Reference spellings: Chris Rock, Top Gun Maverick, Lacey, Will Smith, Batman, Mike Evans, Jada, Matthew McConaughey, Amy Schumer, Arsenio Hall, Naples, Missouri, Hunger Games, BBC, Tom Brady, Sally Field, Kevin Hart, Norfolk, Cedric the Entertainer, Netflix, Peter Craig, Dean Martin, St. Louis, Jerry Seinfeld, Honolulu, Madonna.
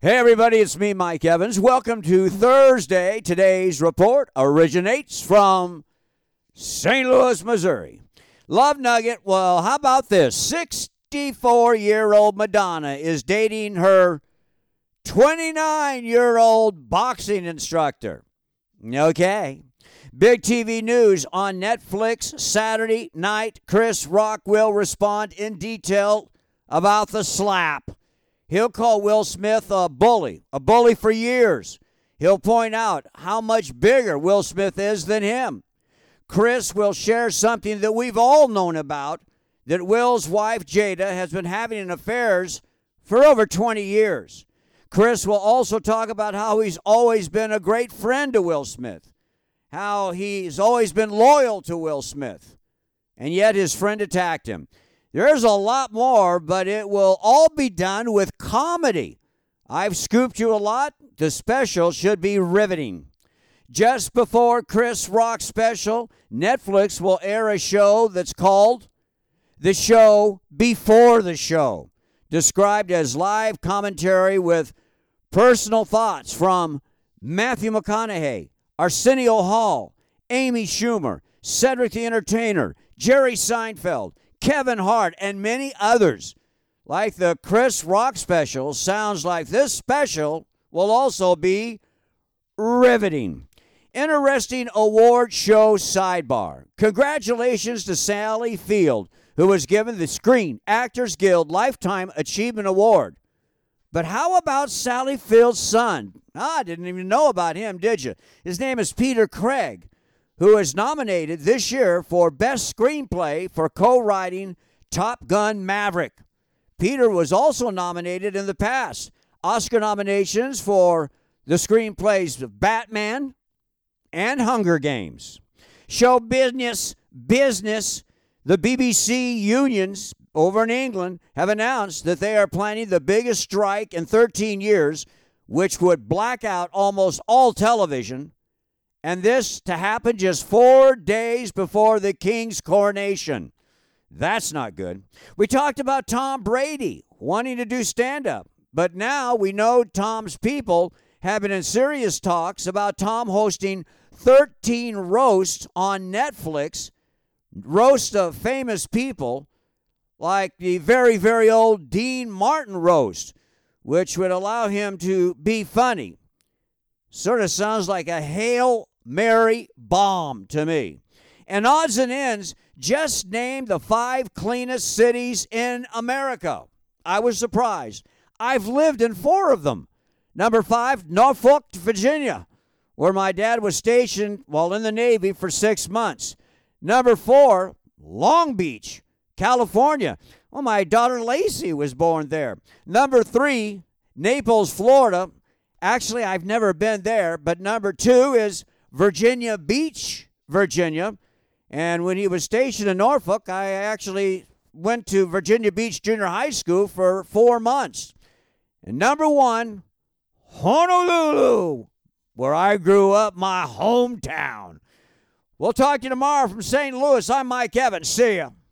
Hey everybody, it's me, Mike Evans. Welcome to Thursday. Today's report originates from St. Louis, Missouri. Love nugget, well, how about this? 64-year-old Madonna is dating her 29-year-old boxing instructor. Okay. Big TV news on Netflix Saturday night. Chris Rock will respond in detail about the slap. He'll call Will Smith a bully for years. He'll point out how much bigger Will Smith is than him. Chris will share something that we've all known about, that Will's wife, Jada, has been having an affair for over 20 years. Chris will also talk about how he's always been a great friend to Will Smith, how he's always been loyal to Will Smith, and yet his friend attacked him. There's a lot more, but it will all be done with comedy. I've scooped you a lot. The special should be riveting. Just before Chris Rock's special, Netflix will air a show that's called The Show Before the Show, described as live commentary with personal thoughts from Matthew McConaughey, Arsenio Hall, Amy Schumer, Cedric the Entertainer, Jerry Seinfeld, Kevin Hart, and many others. Like the Chris Rock special, sounds like this special will also be riveting. Interesting award show sidebar. Congratulations to Sally Field, who was given the Screen Actors Guild Lifetime Achievement Award. But how about Sally Field's son? I didn't even know about him, did you? His name is Peter Craig, who is nominated this year for Best Screenplay for co-writing Top Gun Maverick. Peter was also nominated in the past. Oscar nominations for the screenplays of Batman and Hunger Games. Show business. The BBC unions over in England have announced that they are planning the biggest strike in 13 years, which would black out almost all television. And this to happen just 4 days before the king's coronation. That's not good. We talked about Tom Brady wanting to do stand-up, but now we know Tom's people have been in serious talks about Tom hosting 13 roasts on Netflix, roasts of famous people, like the very, very old Dean Martin roast, which would allow him to be funny. Sort of sounds like a Hail Mary bomb to me. And odds and ends just named the 5 cleanest cities in America. I was surprised. I've lived in 4 of them. Number 5, Norfolk, Virginia, where my dad was stationed while in the Navy for 6 months. Number 4, Long Beach, California. Well, my daughter Lacey was born there. Number 3, Naples, Florida. Actually, I've never been there, but number 2 is Virginia Beach, Virginia. And when he was stationed in Norfolk, I actually went to Virginia Beach Junior High School for 4 months. And number 1, Honolulu, where I grew up, my hometown. We'll talk to you tomorrow from St. Louis. I'm Mike Evans. See ya.